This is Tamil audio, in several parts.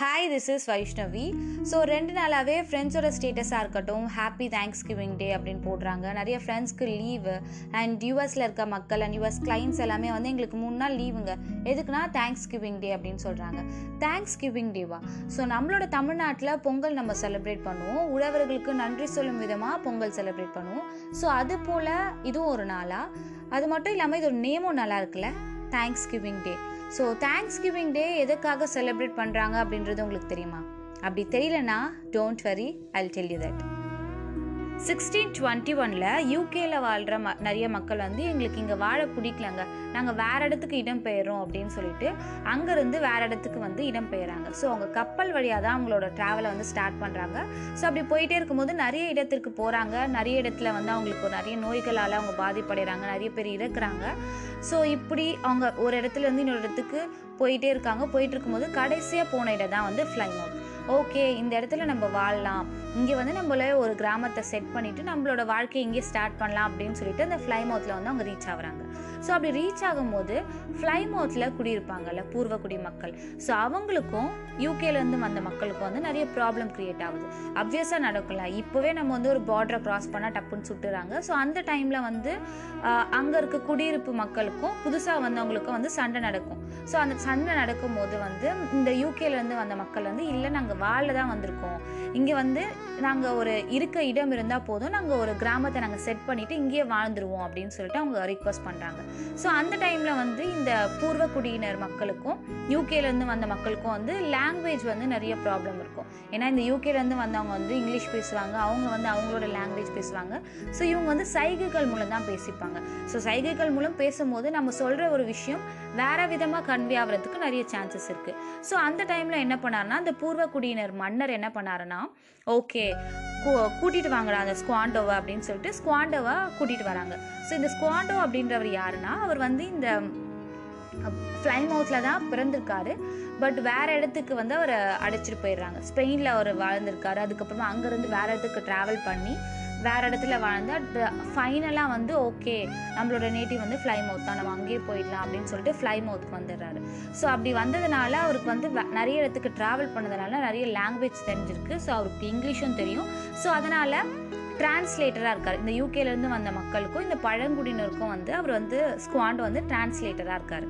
Hi, this is Vaishnavi. So 2 நாளாகவே ஃப்ரெண்ட்ஸோட ஸ்டேட்டஸாக இருக்கட்டும், ஹாப்பி தேங்க்ஸ் கிவிங் டே அப்படின்னு போடுறாங்க. நிறைய ஃப்ரெண்ட்ஸ்க்கு லீவு, அண்ட் யூஎஸில் இருக்க மக்கள் அண்ட் யூஎஸ் கிளைண்ட்ஸ் எல்லாமே வந்து எங்களுக்கு 3 நாள் லீவுங்க. எதுக்குன்னா தேங்க்ஸ் கிவிங் டே அப்படின்னு சொல்கிறாங்க. Thanks giving டேவா? ஸோ நம்மளோட தமிழ்நாட்டில் பொங்கல் நம்ம செலிப்ரேட் பண்ணுவோம், உழவர்களுக்கு நன்றி சொல்லும் விதமாக பொங்கல் செலிப்ரேட் பண்ணுவோம். ஸோ அது போல் இதுவும் ஒரு நாளாக, அது மட்டும் இல்லாமல் இது ஒரு நேமும் நல்லா இருக்குல்ல, thanks giving day. So thanks giving day எதுக்காக செலிப்ரேட் பண்ணுறாங்க அப்படின்றது உங்களுக்கு தெரியுமா? அப்படி தெரியலனா don't worry, I will tell you that. 1621 யூகேல வாழ்கிற நிறைய மக்கள் வந்து எங்களுக்கு இங்கே வாழ பிடிக்கலங்க, நாங்கள் வேறு இடத்துக்கு இடம் பெயர்றோம் அப்படின்னு சொல்லிட்டு அங்கேருந்து வேறு இடத்துக்கு வந்து இடம் பெயர்றாங்க. ஸோ அவங்க கப்பல் வழியாக தான் அவங்களோட ட்ராவலை வந்து ஸ்டார்ட் பண்ணுறாங்க. ஸோ அப்படி போயிட்டே இருக்கும்போது நிறைய இடத்திற்கு போகிறாங்க. நிறைய இடத்துல வந்து அவங்களுக்கு நிறைய நோய்களால் அவங்க பாதிப்படைகிறாங்க, நிறைய பேர் இறக்குறாங்க. ஸோ இப்படி அவங்க ஒரு இடத்துலேருந்து இன்னொரு இடத்துக்கு போயிட்டே இருக்காங்க. போயிட்டு இருக்கும்போது கடைசியாக போன இடம் தான் வந்து ஃப்ளைமவுத். ஓகே, இந்த இடத்துல நம்ம வாழலாம், இங்கே வந்து நம்மள ஒரு கிராமத்தை செட் பண்ணிவிட்டு நம்மளோட வாழ்க்கையை இங்கே ஸ்டார்ட் பண்ணலாம் அப்படின்னு சொல்லிட்டு அந்த ஃப்ளைமவுத்தில் வந்து அவங்க ரீச் ஆகுறாங்க. ஸோ அப்படி ரீச் ஆகும்போது ஃப்ளைமவுத்தில் குடியிருப்பாங்கல்ல பூர்வக்குடி மக்கள், ஸோ அவங்களுக்கும் யூகேலேருந்து வந்த மக்களுக்கும் வந்து நிறைய ப்ராப்ளம் க்ரியேட் ஆகுது. அப்வியஸாக நடக்கல, இப்போவே நம்ம வந்து ஒரு பார்டரை க்ராஸ் பண்ணால் டப்புன்னு சுட்டுறாங்க. ஸோ அந்த டைமில் வந்து அங்கே இருக்க குடியிருப்பு மக்களுக்கும் புதுசாக வந்தவங்களுக்கும் வந்து சண்டை நடக்கும். ஸோ அந்த சண்டை நடக்கும்போது வந்து இந்த யூகேலேருந்து வந்த மக்கள் வந்து, இல்லை நாங்கள் வாழ தான் வந்திருக்கோம், இங்கே வந்து நாங்கள் ஒரு இருக்க இடம் இருந்தால் போதும், நாங்கள் ஒரு கிராமத்தை நாங்கள் செட் பண்ணிவிட்டு இங்கேயே வாழ்ந்துருவோம் அப்படின்னு சொல்லிட்டு அவங்க ரிக்வஸ்ட் பண்ணுறாங்க. ஸோ அந்த டைமில் வந்து இந்த பூர்வக்குடியினர் மக்களுக்கும் யூகேலேருந்து வந்த மக்களுக்கும் வந்து லாங்குவேஜ் வந்து நிறைய ப்ராப்ளம் இருக்கும். ஏன்னா இந்த யூகேலேருந்து வந்தவங்க வந்து இங்கிலீஷ் பேசுவாங்க, அவங்க வந்து அவங்களோட லாங்குவேஜ் பேசுவாங்க. ஸோ இவங்க வந்து சைகைகள் மூலம் தான் பேசிப்பாங்க. ஸோ சைகைகள் மூலம் பேசும்போது நம்ம சொல்கிற ஒரு விஷயம் வேறு விதமாக கன்வே ஆகிறதுக்கு நிறைய சான்சஸ் இருக்குது. ஸோ அந்த டைமில் என்ன பண்ணாருன்னா அந்த பூர்வக்குடியினர் மன்னர் என்ன பண்ணாருன்னா, ஓகே கூட்டிகிட்டு வாங்கடா அந்த ஸ்குவாண்டோவை அப்படின்னு சொல்லிட்டு ஸ்குவாண்டோவை கூட்டிகிட்டு வராங்க. ஸோ இந்த ஸ்குவாண்டோ அப்படின்றவர் யாருன்னா, அவர் வந்து இந்த ஃப்ளைமவுத்தில் தான் பிறந்திருக்காரு, பட் வேறு இடத்துக்கு வந்து அவர் அடைச்சிட்டு போயிடுறாங்க. ஸ்பெயினில் அவர் வாழ்ந்திருக்காரு, அதுக்கப்புறமா அங்கேருந்து வேறு இடத்துக்கு ட்ராவல் பண்ணி வேறு இடத்துல வாழ்ந்து ஃபைனலாக வந்து ஓகே நம்மளோட நேட்டிவ் வந்து ஃப்ளைமவுத் தான், நம்ம அங்கேயே போயிடலாம் அப்படின்னு சொல்லிட்டு ஃப்ளைமவுத்துக்கு வந்துடுறாரு. ஸோ அப்படி வந்ததுனால அவருக்கு வந்து நிறைய இடத்துக்கு ட்ராவல் பண்ணதுனால நிறைய லாங்குவேஜ் தெரிஞ்சிருக்கு. ஸோ அவருக்கு இங்கிலீஷும் தெரியும். ஸோ அதனால் டிரான்ஸ்லேட்டராக இருக்கார். இந்த யூகேலேருந்து வந்த மக்களுக்கும் இந்த பழங்குடியினருக்கும் வந்து அவர் வந்து ஸ்குவாண்டோ வந்து டிரான்ஸ்லேட்டராக இருக்கார்.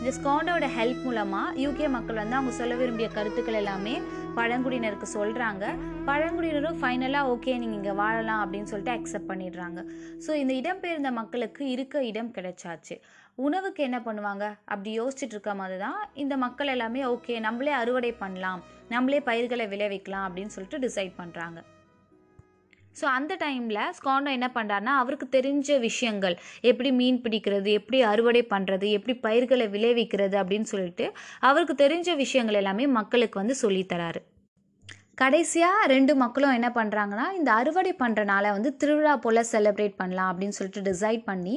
இந்த ஸ்குவாண்டோட ஹெல்ப் மூலமாக யூகே மக்கள் வந்து அவங்க சொல்ல விரும்பிய கருத்துக்கள் எல்லாமே பழங்குடியினருக்கு சொல்கிறாங்க. பழங்குடியினரும் ஃபைனலாக ஓகே நீங்கள் இங்கே வாழலாம் அப்படின்னு சொல்லிட்டு அக்செப்ட் பண்ணிடுறாங்க. ஸோ இந்த இடம்பெயர்ந்த மக்களுக்கு இருக்க இடம் கிடைச்சாச்சு. உணவுக்கு என்ன பண்ணுவாங்க அப்படி யோசிச்சுட்டு இருக்க மாதிரி தான் இந்த மக்கள் எல்லாமே ஓகே நம்மளே அறுவடை பண்ணலாம், நம்மளே பயிர்களை விளைவிக்கலாம் அப்படின்னு சொல்லிட்டு டிசைட் பண்ணுறாங்க. ஸோ அந்த டைமில் ஸ்குவாண்டோ என்ன பண்ணுறாருன்னா அவருக்கு தெரிஞ்ச விஷயங்கள், எப்படி மீன் பிடிக்கிறது, எப்படி அறுவடை பண்ணுறது, எப்படி பயிர்களை விளைவிக்கிறது அப்படின்னு சொல்லிட்டு அவருக்கு தெரிஞ்ச விஷயங்கள் எல்லாமே மக்களுக்கு வந்து சொல்லித்தராரு. கடைசியாக 2 மக்களும் என்ன பண்ணுறாங்கன்னா இந்த அறுவடை பண்ணுறனால வந்து திருவிழா போல் செலிப்ரேட் பண்ணலாம் அப்படின்னு சொல்லிட்டு டிசைட் பண்ணி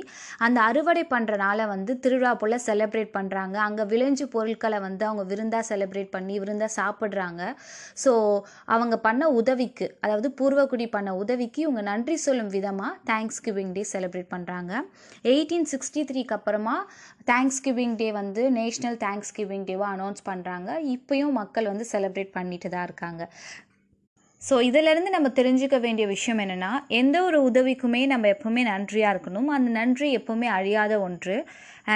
அந்த அறுவடை பண்ணுறனால வந்து திருவிழா போல் செலிப்ரேட் பண்ணுறாங்க. அங்கே விளைஞ்சு பொருட்களை வந்து அவங்க விருந்தாக செலிப்ரேட் பண்ணி விருந்தாக சாப்பிட்றாங்க. ஸோ அவங்க பண்ண உதவிக்கு, அதாவது பூர்வக்குடி பண்ண உதவிக்கு இவங்க நன்றி சொல்லும் விதமாக தேங்க்ஸ் கிவிங் டே செலிப்ரேட் பண்ணுறாங்க. 1863 அப்புறமா தேங்க்ஸ் கிவிங் டே வந்து நேஷ்னல் தேங்க்ஸ் கிவிங் டேவாக அனௌன்ஸ் பண்ணுறாங்க. இப்போயும் மக்கள் வந்து செலிப்ரேட் பண்ணிட்டு தான் இருக்காங்க. ஸோ இதிலேருந்து நம்ம தெரிஞ்சுக்க வேண்டிய விஷயம் என்னென்னா, எந்த ஒரு உதவிக்குமே நம்ம எப்போவுமே நன்றியாக இருக்கணும். அந்த நன்றி எப்போவுமே அழியாத ஒன்று.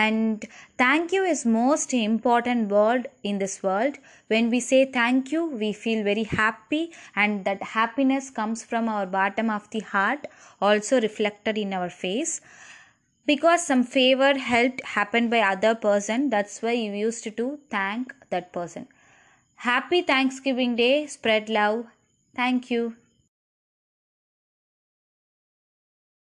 And thank you is most important word in this world. When we say thank you, we feel very happy, and that happiness comes from our bottom of the heart, also reflected in our face. Because some favor, help happened by other person, that's why you used to thank that person. Happy Thanksgiving Day. Spread love. Thank you.